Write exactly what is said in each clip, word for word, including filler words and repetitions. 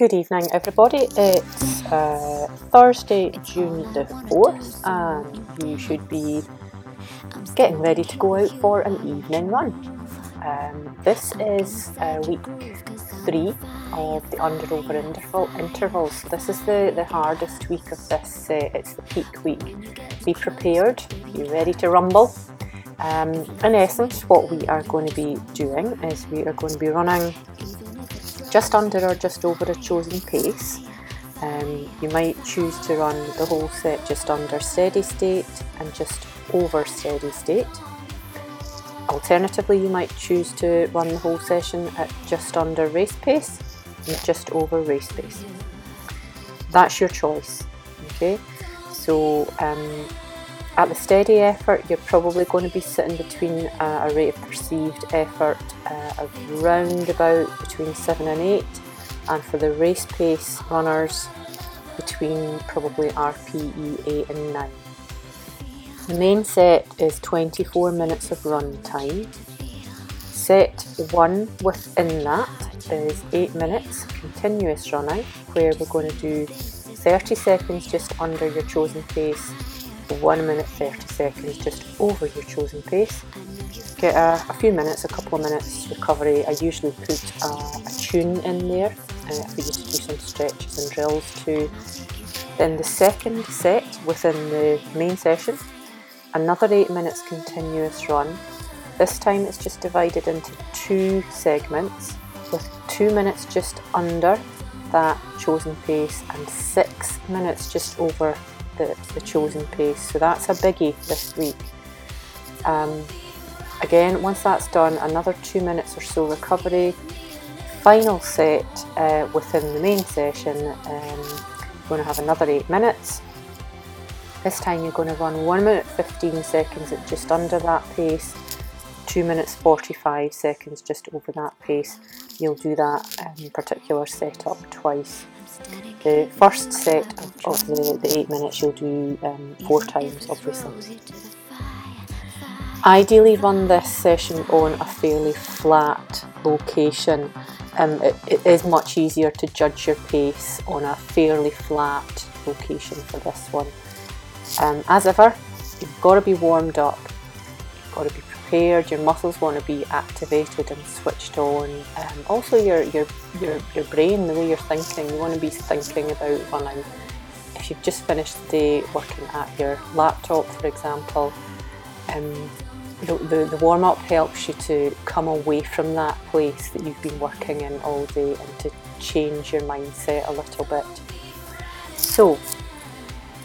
Good evening, everybody. It's uh, Thursday, June the fourth, and you should be getting ready to go out for an evening run. Um, this is uh, week three of the under-over interval intervals. This is the, the hardest week of this. Uh, it's the peak week. Be prepared. Be ready to rumble. Um, in essence, what we are going to be doing is we are going to be running just under or just over a chosen pace. Um, you might choose to run the whole set just under steady state and just over steady state. Alternatively, you might choose to run the whole session at just under race pace and just over race pace. That's your choice, okay? So um, at the steady effort, you're probably going to be sitting between uh, a rate of perceived effort uh, of round about between seven and eight, and for the race pace runners between probably R P E eight and nine. The main set is twenty-four minutes of run time. Set one within that is eight minutes continuous running, where we're going to do thirty seconds just under your chosen pace, one minute thirty seconds just over your chosen pace. Get a, a few minutes, a couple of minutes recovery. I usually put a, a tune in there uh, for you to do some stretches and drills too. Then the second set within the main session, another eight minutes continuous run. This time it's just divided into two segments with two minutes just under that chosen pace and six minutes just over The, the chosen pace. So that's a biggie this week. Um, again, once that's done, another two minutes or so recovery. Final set uh, within the main session, um, you're going to have another eight minutes. This time you're going to run one minute fifteen seconds at just under that pace, two minutes forty-five seconds just over that pace. You'll do that um, particular setup twice. The first set of, of the, the eight minutes you'll do um, four times, obviously. Ideally run this session on a fairly flat location. Um, it, it is much easier to judge your pace on a fairly flat location for this one. Um, as ever, you've got to be warmed up, you've got to be prepared, your muscles want to be activated and switched on. Um, also your, your Your, your brain, the way you're thinking, you want to be thinking about running. If you've just finished the day working at your laptop, for example, um, the, the, the warm-up helps you to come away from that place that you've been working in all day and to change your mindset a little bit. So,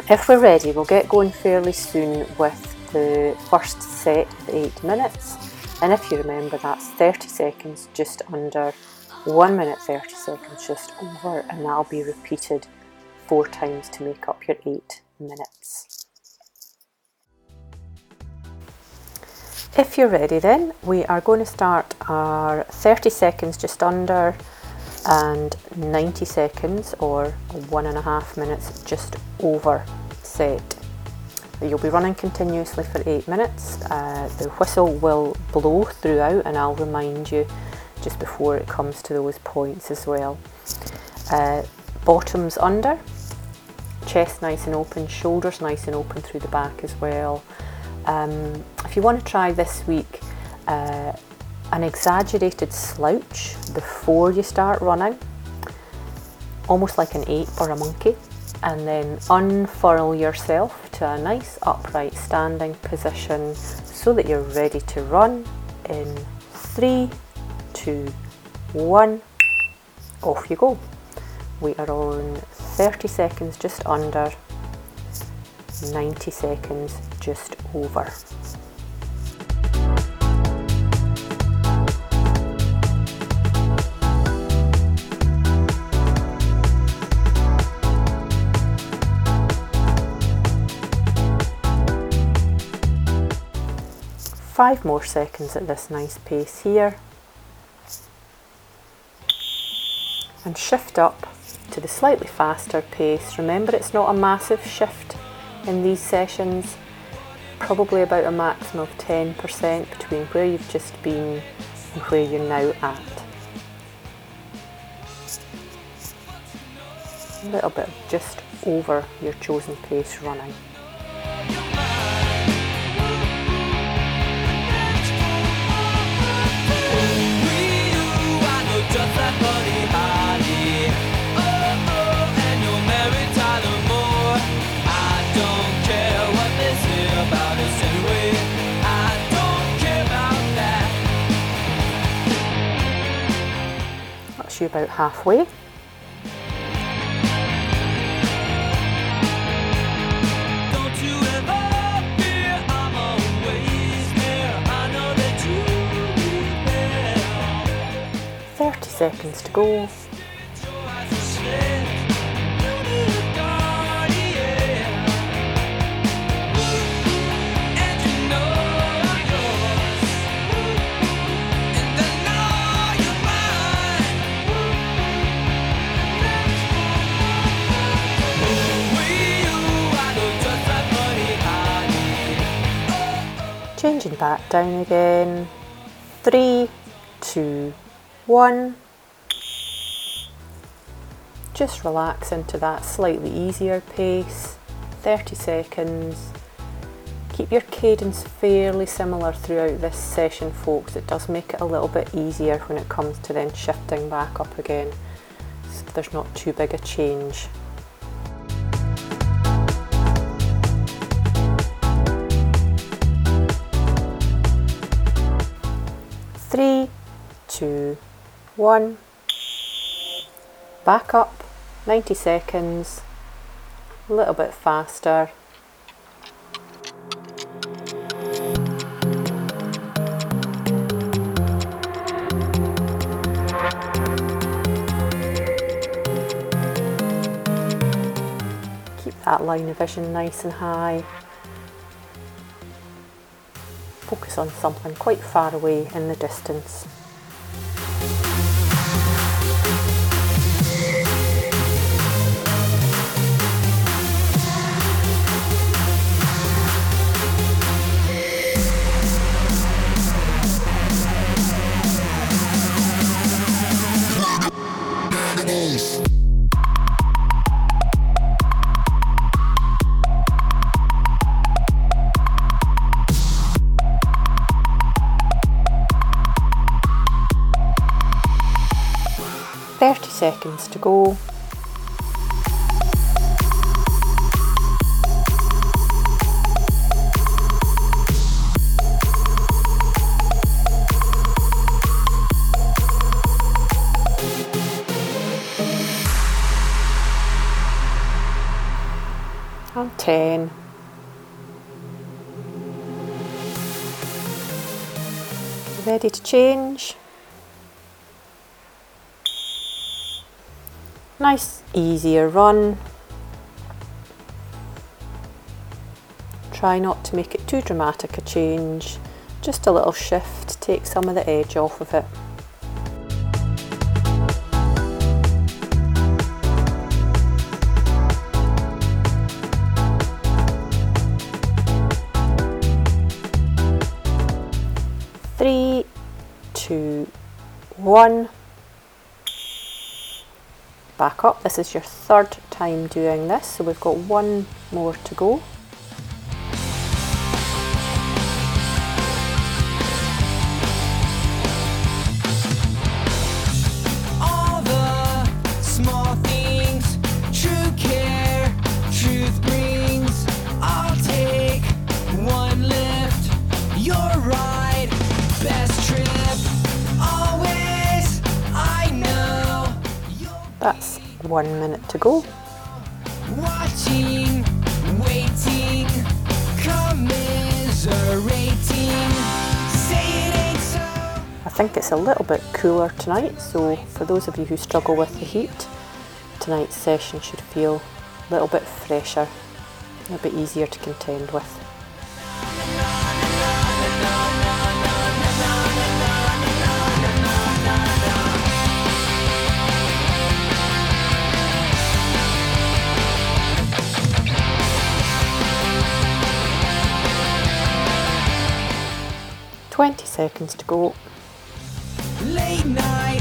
if we're ready, we'll get going fairly soon with the first set of eight minutes. And if you remember, that's thirty seconds just under, one minute thirty seconds just over, and that'll be repeated four times to make up your eight minutes. If you're ready then, we are going to start our thirty seconds just under and ninety seconds or one and a half minutes just over set. You'll be running continuously for eight minutes. Uh, the whistle will blow throughout and I'll remind you just before it comes to those points as well. Uh, bottoms under, chest nice and open, shoulders nice and open through the back as well. Um, if you want to try this week uh, an exaggerated slouch before you start running, almost like an ape or a monkey, and then unfurl yourself to a nice upright standing position so that you're ready to run in three, two, one, off you go. We are on thirty seconds just under, ninety seconds just over. Five more seconds at this nice pace here. And shift up to the slightly faster pace. Remember, it's not a massive shift in these sessions, probably about a maximum of ten percent between where you've just been and where you're now at. a little bit just over your chosen place running. That's you about halfway. thirty seconds to go. Changing back down again. Three, two, one. Just relax into that slightly easier pace. thirty seconds. Keep your cadence fairly similar throughout this session, folks. It does make it a little bit easier when it comes to then shifting back up again, so there's not too big a change. Three, two, one. Back up, ninety seconds, a little bit faster. Keep that line of vision nice and high. Focus on something quite far away in the distance. thirty seconds to go. And ten. Ready to change. Nice, easier run. Try not to make it too dramatic a change, just a little shift to take some of the edge off of it. Three, two, one. Back up. This is your third time doing this, so we've got one more to go. All the small things, true care, truth brings. I'll take one lift, your ride, best trip. That's one minute to go. Watching, waiting, commiserating, say it ain't so. I think it's a little bit cooler tonight, so for those of you who struggle with the heat, tonight's session should feel a little bit fresher, a little bit easier to contend with. twenty seconds to go. Late night,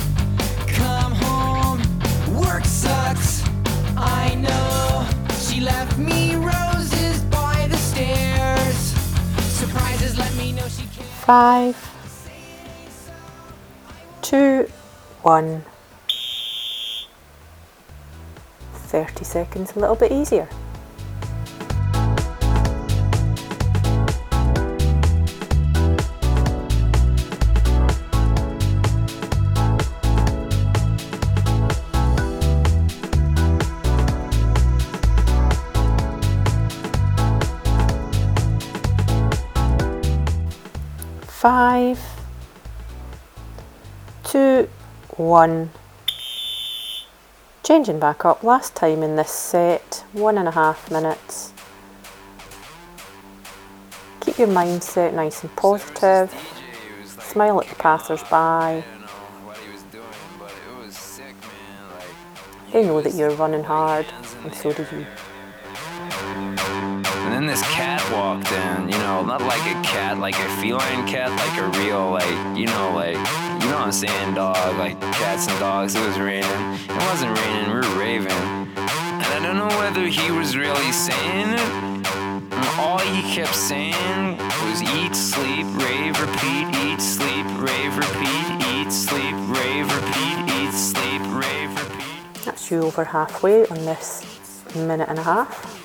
come home, work sucks. I five, two, one. thirty seconds, a little bit easier. Five, two, one. Changing back up, last time in this set, one and a half minutes. Keep your mindset nice and positive. Smile at the passersby. They know that you're running hard, and so do you. And then this cat walked in, you know, not like a cat, like a feline cat, like a real, like, you know, like, you know what I'm saying, dog, like cats and dogs. It was raining. It wasn't raining, we were raving. And I don't know whether he was really saying it. And all he kept saying was eat, sleep, rave, repeat, eat, sleep, rave, repeat, eat, sleep, rave, repeat, eat, sleep, rave, repeat. That's you over halfway on this minute and a half.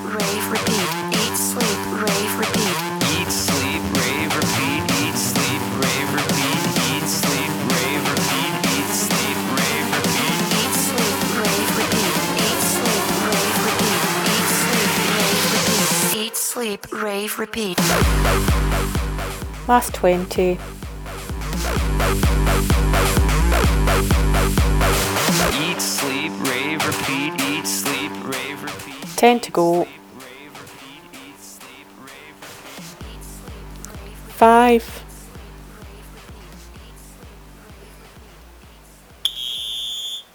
Rave, repeat, eat, sleep, rave, repeat. Eat, sleep, rave, repeat, eat, sleep, rave, repeat, eat, sleep, rave, repeat, eat, sleep, rave, repeat, eat, sleep, rave, repeat, eat, sleep, rave, repeat, eat, sleep, rave, repeat, eat, sleep, rave, repeat. Last twenty. Eat, sleep, rave, repeat, eat, sleep, rave, repeat. Ten to go. Five,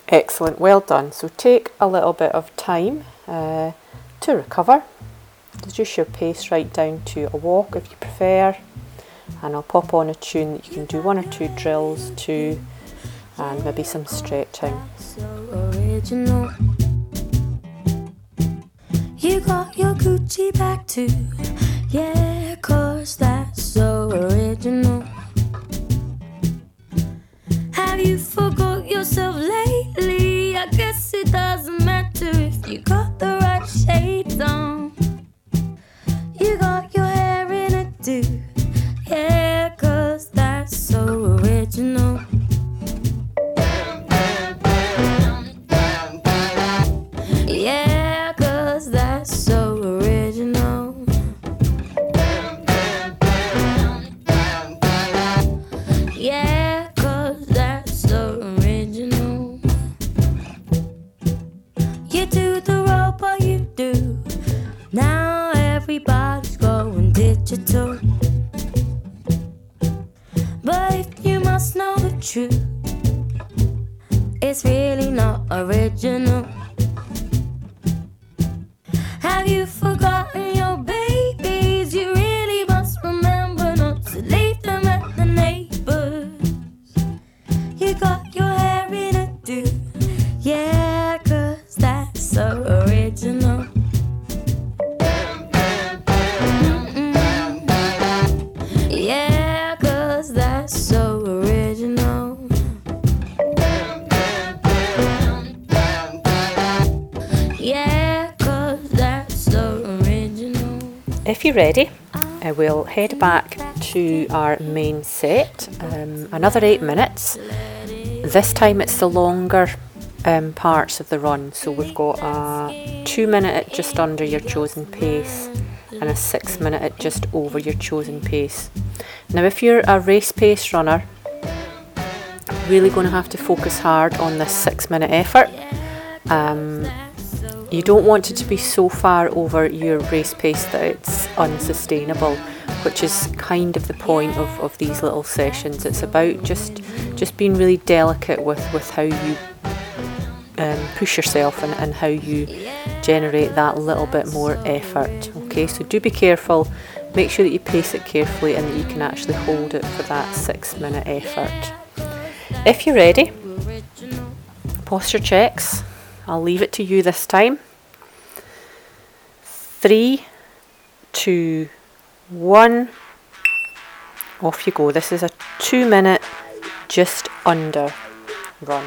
excellent, well done. So take a little bit of time uh, to recover. Reduce your pace right down to a walk if you prefer, and I'll pop on a tune that you can do one or two drills to, and maybe some stretching. You got your Gucci back too, yeah, cause that's so original. Have you forgot yourself lately? I guess it doesn't matter if you got the right shades on. You got your hair in a do, yeah, cause that's so original. But if you must know the truth, it's really not original. Have you forgotten your babies? You really must remember not to leave them at the neighbors. You got your hair in a do, yeah, cause that's so original. If you're ready, I will head back to our main set, um, another eight minutes. This time it's the longer um, parts of the run, so we've got a two minute at just under your chosen pace and a six minute at just over your chosen pace. Now if you're a race pace runner, really going to have to focus hard on this six minute effort. Um, You don't want it to be so far over your race pace that it's unsustainable, which is kind of the point of, of these little sessions. It's about just just being really delicate with, with how you um, push yourself and, and how you generate that little bit more effort. Okay, so do be careful, make sure that you pace it carefully and that you can actually hold it for that six minute effort. If you're ready, posture checks. I'll leave it to you this time. Three, two, one. off you go. This is a two minute just under run.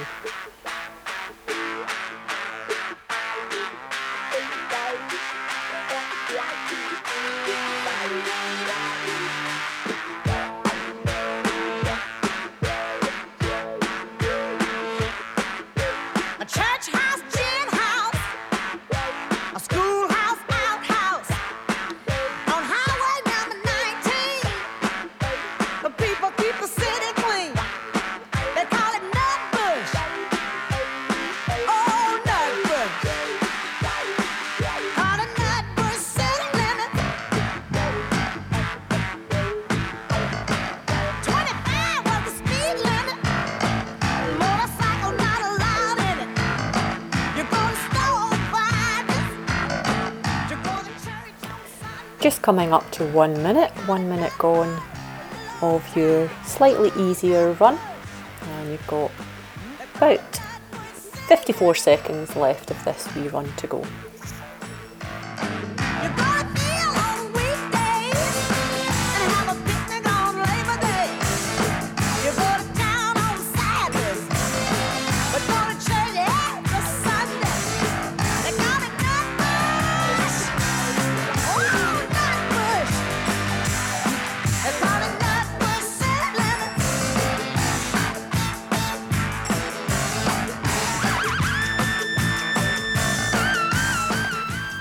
Just coming up to one minute, one minute gone of your slightly easier run, and you've got about fifty-four seconds left of this wee run to go.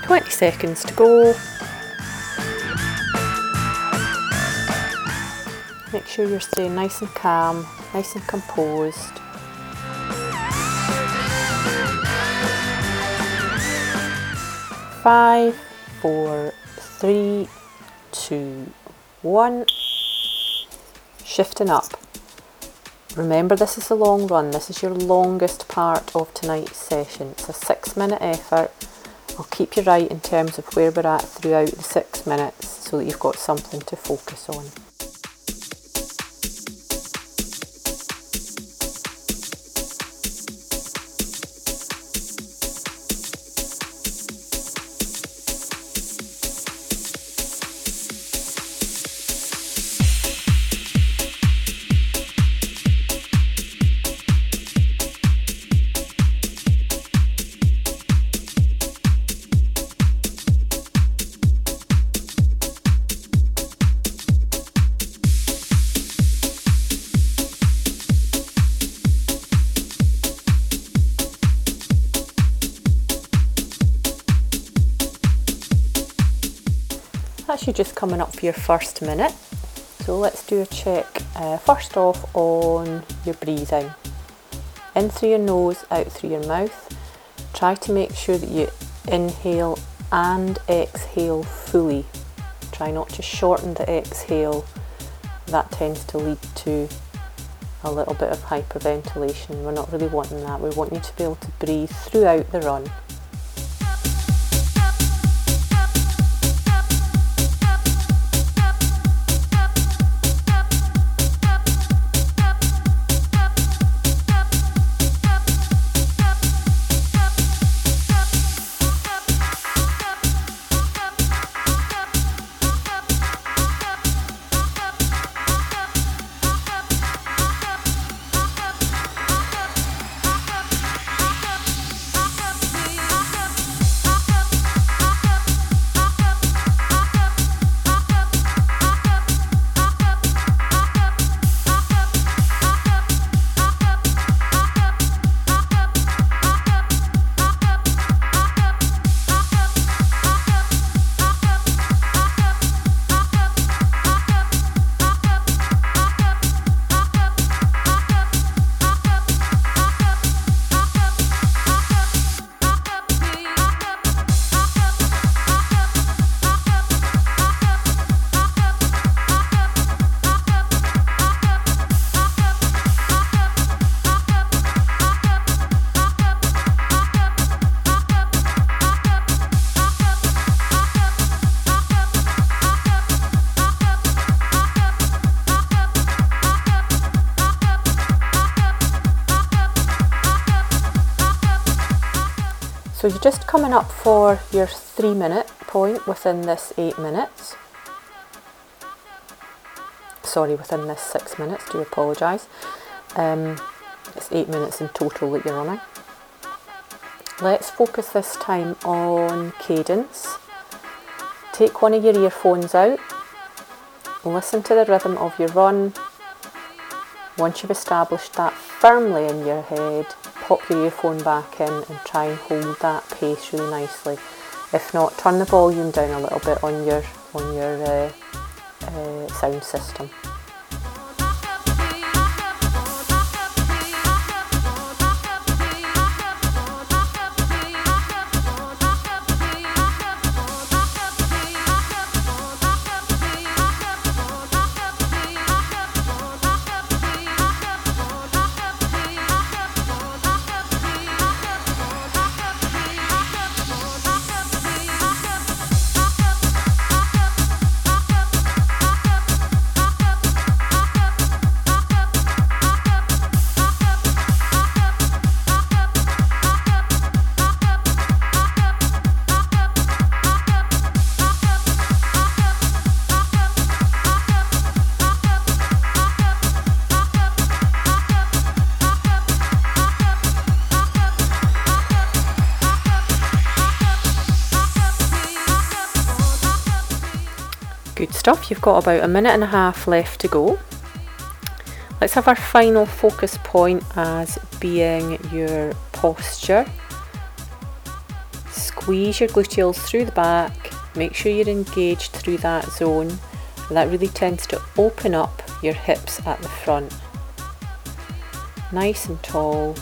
twenty seconds to go. Make sure you're staying nice and calm, nice and composed. Five, four, three, two, one. Shifting up. Remember, this is the long run. This is your longest part of tonight's session. It's a six minute effort. I'll keep you right in terms of where we're at throughout the six minutes so that you've got something to focus on. That's you just coming up for your first minute. So let's do a check uh, first off on your breathing. In through your nose, out through your mouth. Try to make sure that you inhale and exhale fully. Try not to shorten the exhale. That tends to lead to a little bit of hyperventilation. We're not really wanting that. We want you to be able to breathe throughout the run. So you're just coming up for your three minute point within this eight minutes. sorry, within this six minutes, do apologise. Um, it's eight minutes in total that you're running. Let's focus this time on cadence. Take one of your earphones out, listen to the rhythm of your run. Once you've established that firmly in your head, pop your earphone back in and try and hold that pace really nicely. If not, turn the volume down a little bit on your on your uh, uh, sound system. Good stuff, you've got about a minute and a half left to go. Let's have our final focus point as being your posture. Squeeze your gluteals through the back, make sure you're engaged through that zone. That really tends to open up your hips at the front. Nice and tall.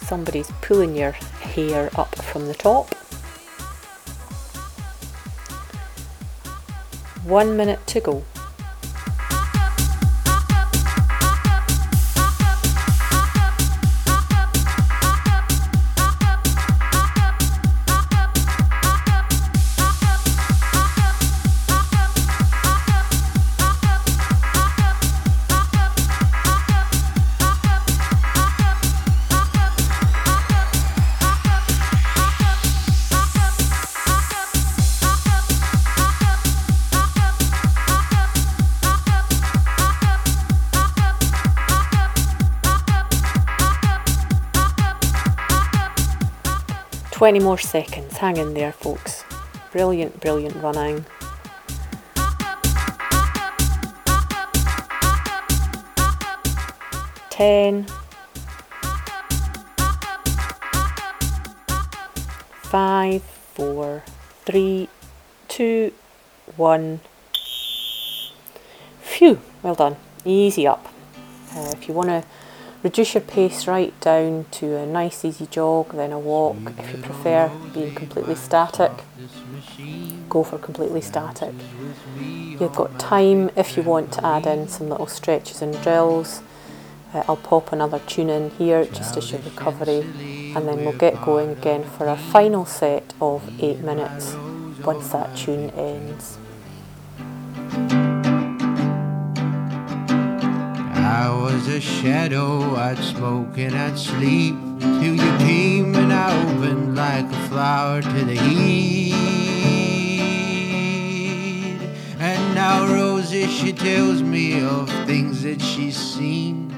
Somebody's pulling your hair up from the top. One minute to go. twenty more seconds, hang in there folks. Brilliant, brilliant running. ten, five, four, three, two, one. Phew, well done, easy up. Uh, if you want to reduce your pace right down to a nice easy jog, then a walk. If you prefer being completely static, go for completely static. You've got time if you want to add in some little stretches and drills. Uh, I'll pop another tune in here just as your recovery, and then we'll get going again for our final set of eight minutes once that tune ends. I was a shadow, I'd smoke and I'd sleep till you came and I opened like a flower to the heat. And now Rosie, she tells me of things that she's seen,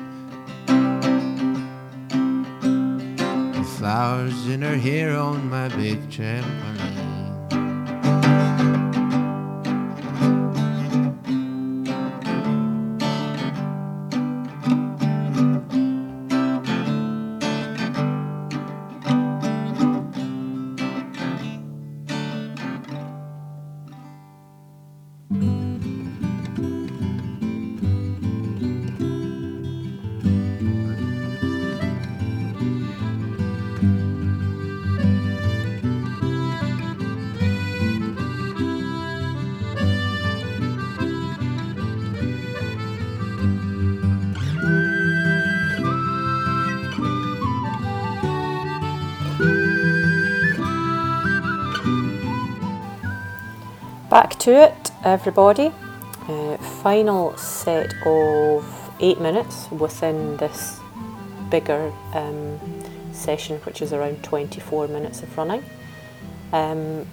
the flowers in her hair on my big trampoline. Back to it, everybody. Uh, final set of eight minutes within this bigger um, session, which is around twenty-four minutes of running. Um,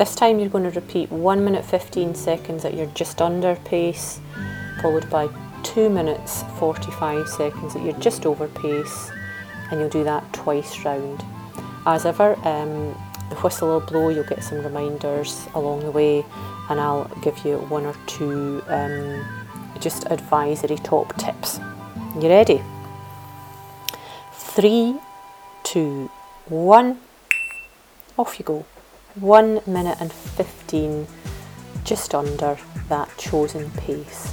This time you're going to repeat one minute fifteen seconds at your just under pace, followed by two minutes forty-five seconds at your just over pace, and you'll do that twice round. As ever, um, the whistle will blow, you'll get some reminders along the way, and I'll give you one or two um, just advisory top tips. You ready? Three, two, one, off you go. one minute and fifteen, just under that chosen pace.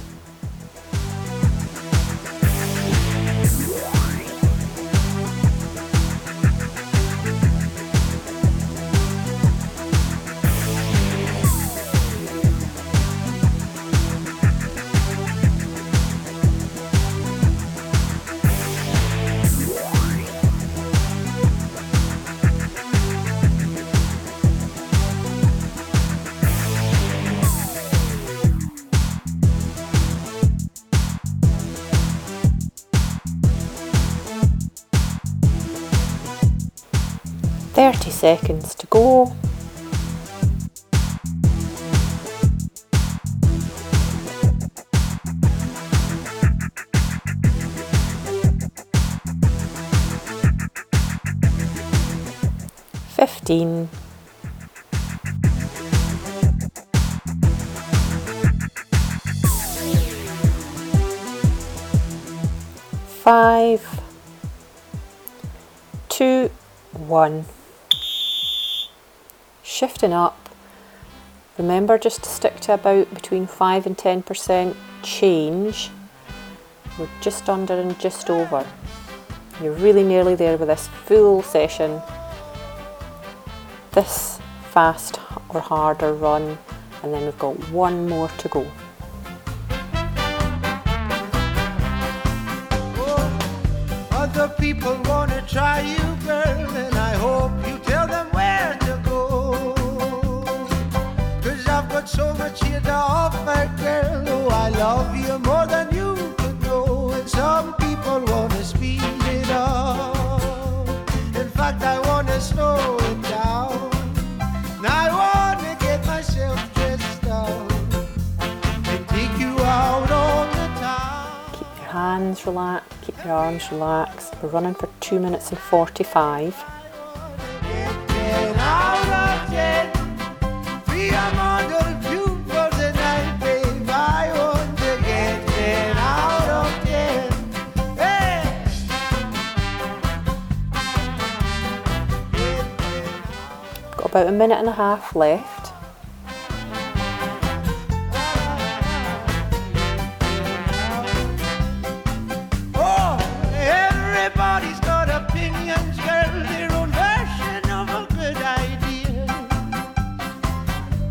thirty seconds to go. fifteen. Five. Two. One. Shifting up, remember just to stick to about between five and ten percent change. We're just under and just over. You're really nearly there with this full session. This fast or harder run, and then we've got one more to go. Oh, other people want to try you, girl, and I hope you tell them where to go. I've got so much here to offer, girl. Oh, I love you more than you could know. And some people wanna speed it up. In fact, I wanna slow it down. And I wanna get myself dressed up and take you out all the time. Keep your hands relaxed, keep your arms relaxed. We're running for two minutes and forty-five. About a minute and a half left. Oh, everybody's got opinions, girl, their own version of a good idea.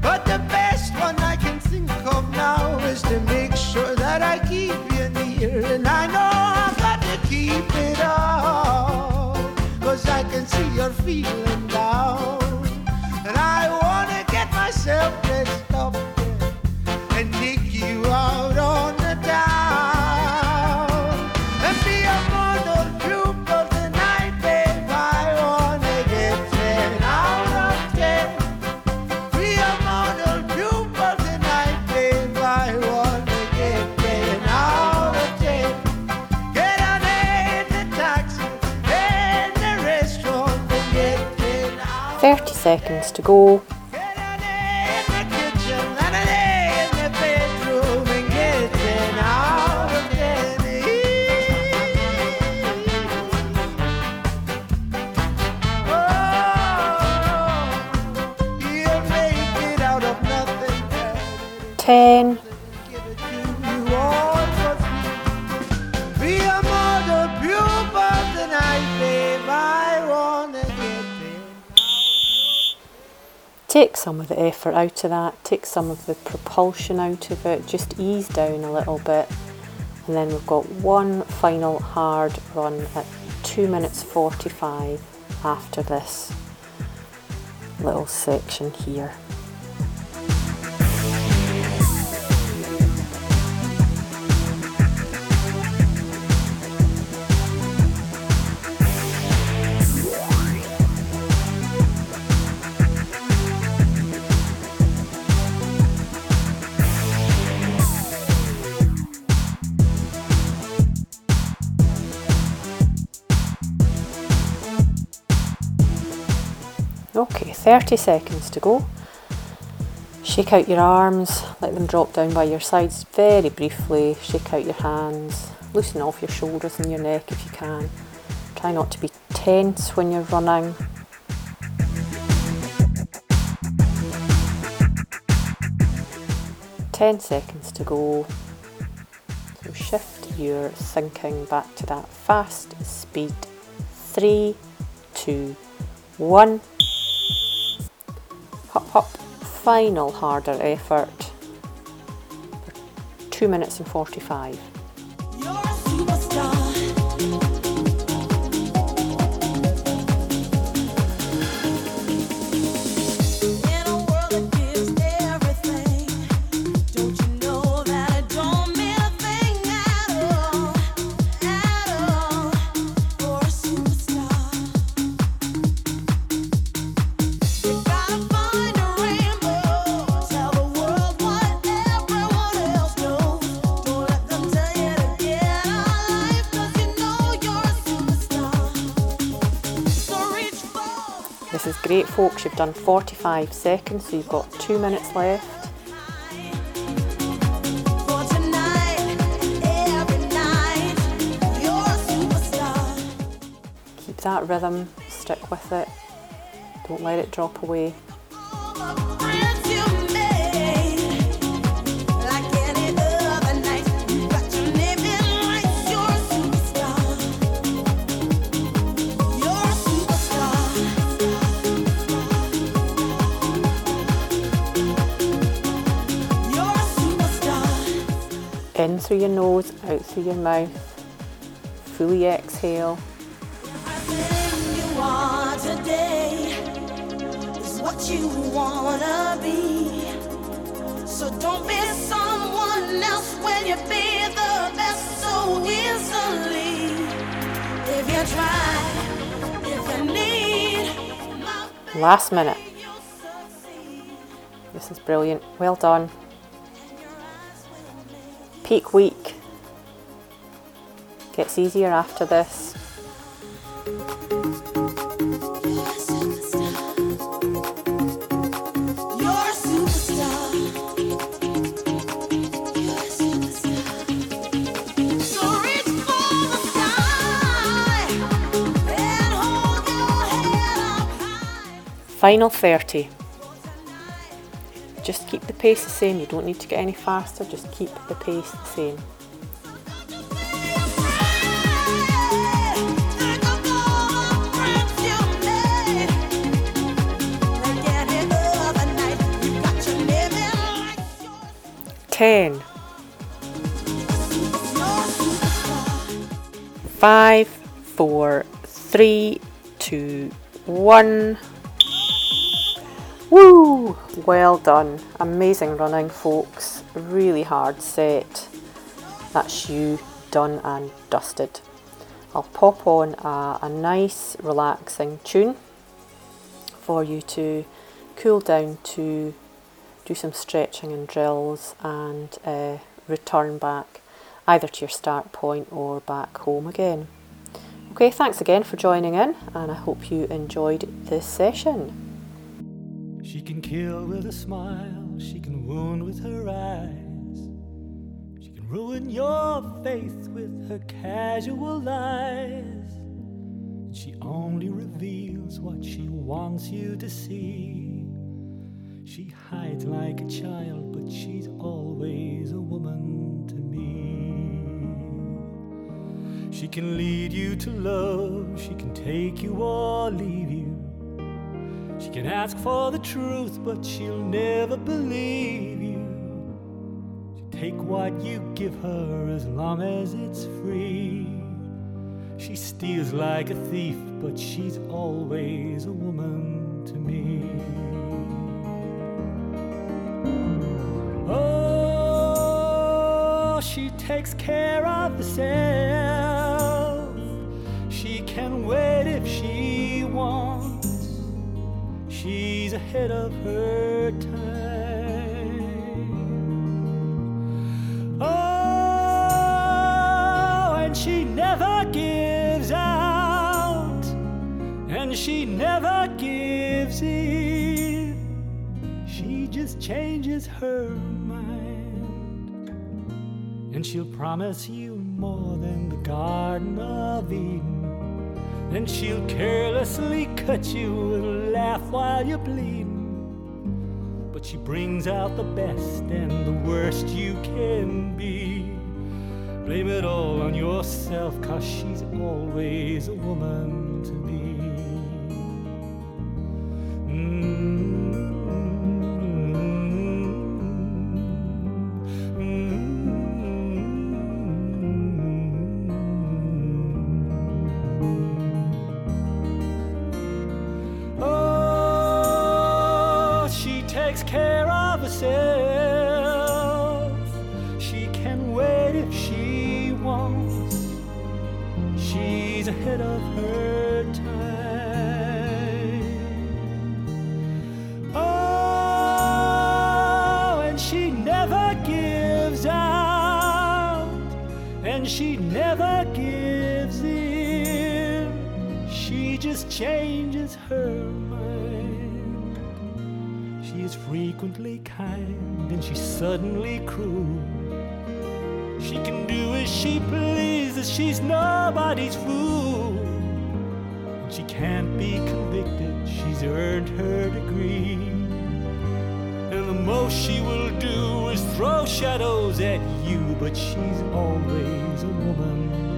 But the best one I can think of now is to make sure that I keep you near. And I know I've got to keep it all, 'cause I can see you're feeling down. And I wanna get myself dressed up and take you out on the town and be a model group of the night, babe. I wanna get ten out of ten. Be a model group of the night, babe. I wanna get ten out of ten. Get on in the taxi and the restaurant and get ten out of ten. thirty seconds to go. Ten. Take some of the effort out of that, take some of the propulsion out of it, just ease down a little bit. And then we've got one final hard run at two minutes forty-five after this little section here. Okay, thirty seconds to go. Shake out your arms, let them drop down by your sides very briefly. Shake out your hands, loosen off your shoulders and your neck if you can. Try not to be tense when you're running. ten seconds to go. So shift your thinking back to that fast speed. Three, two, one. Hop, hop. Final harder effort. two minutes and forty-five. You're a superstar. This is great, folks. You've done forty-five seconds, so you've got two minutes left. Keep that rhythm, stick with it, don't let it drop away. In through your nose, out through your mouth. Fully exhale. Everything you are today is what you wanna be. So don't be someone else when you be the best so easily. If you try, if you need. Last minute. This is brilliant. Well done. Peak week. Gets easier after this. Final thirty. Just keep the pace the same, you don't need to get any faster, just keep the pace the same. ten. five, four, three, two, one. Woo! Well done. Amazing running, folks. Really hard set. That's you done and dusted. I'll pop on a, a nice relaxing tune for you to cool down to, do some stretching and drills and uh, return back either to your start point or back home again. Okay, thanks again for joining in and I hope you enjoyed this session. She can kill with a smile, she can wound with her eyes, she can ruin your faith with her casual lies. She only reveals what she wants you to see. She hides like a child, but she's always a woman to me. She can lead you to love, she can take you or leave you. She can ask for the truth, but she'll never believe you. She'll take what you give her as long as it's free. She steals like a thief, but she's always a woman to me. Oh, she takes care of herself. She can wait if she wants. She's ahead of her time. Oh, and she never gives out, and she never gives sincere. She just changes her mind, and she'll promise you more than the Garden of Eden. Then she'll carelessly cut you and laugh while you're bleeding. But she brings out the best and the worst you can be. Blame it all on yourself, 'cause she's always a woman to be. Care of herself. She can wait if she wants. She's ahead of her time. Oh, and she never gives out, and she never gives in. She just changes her mind. She is frequently kind, and she's suddenly cruel. She can do as she pleases, she's nobody's fool. And she can't be convicted, she's earned her degree. And the most she will do is throw shadows at you, but she's always a woman.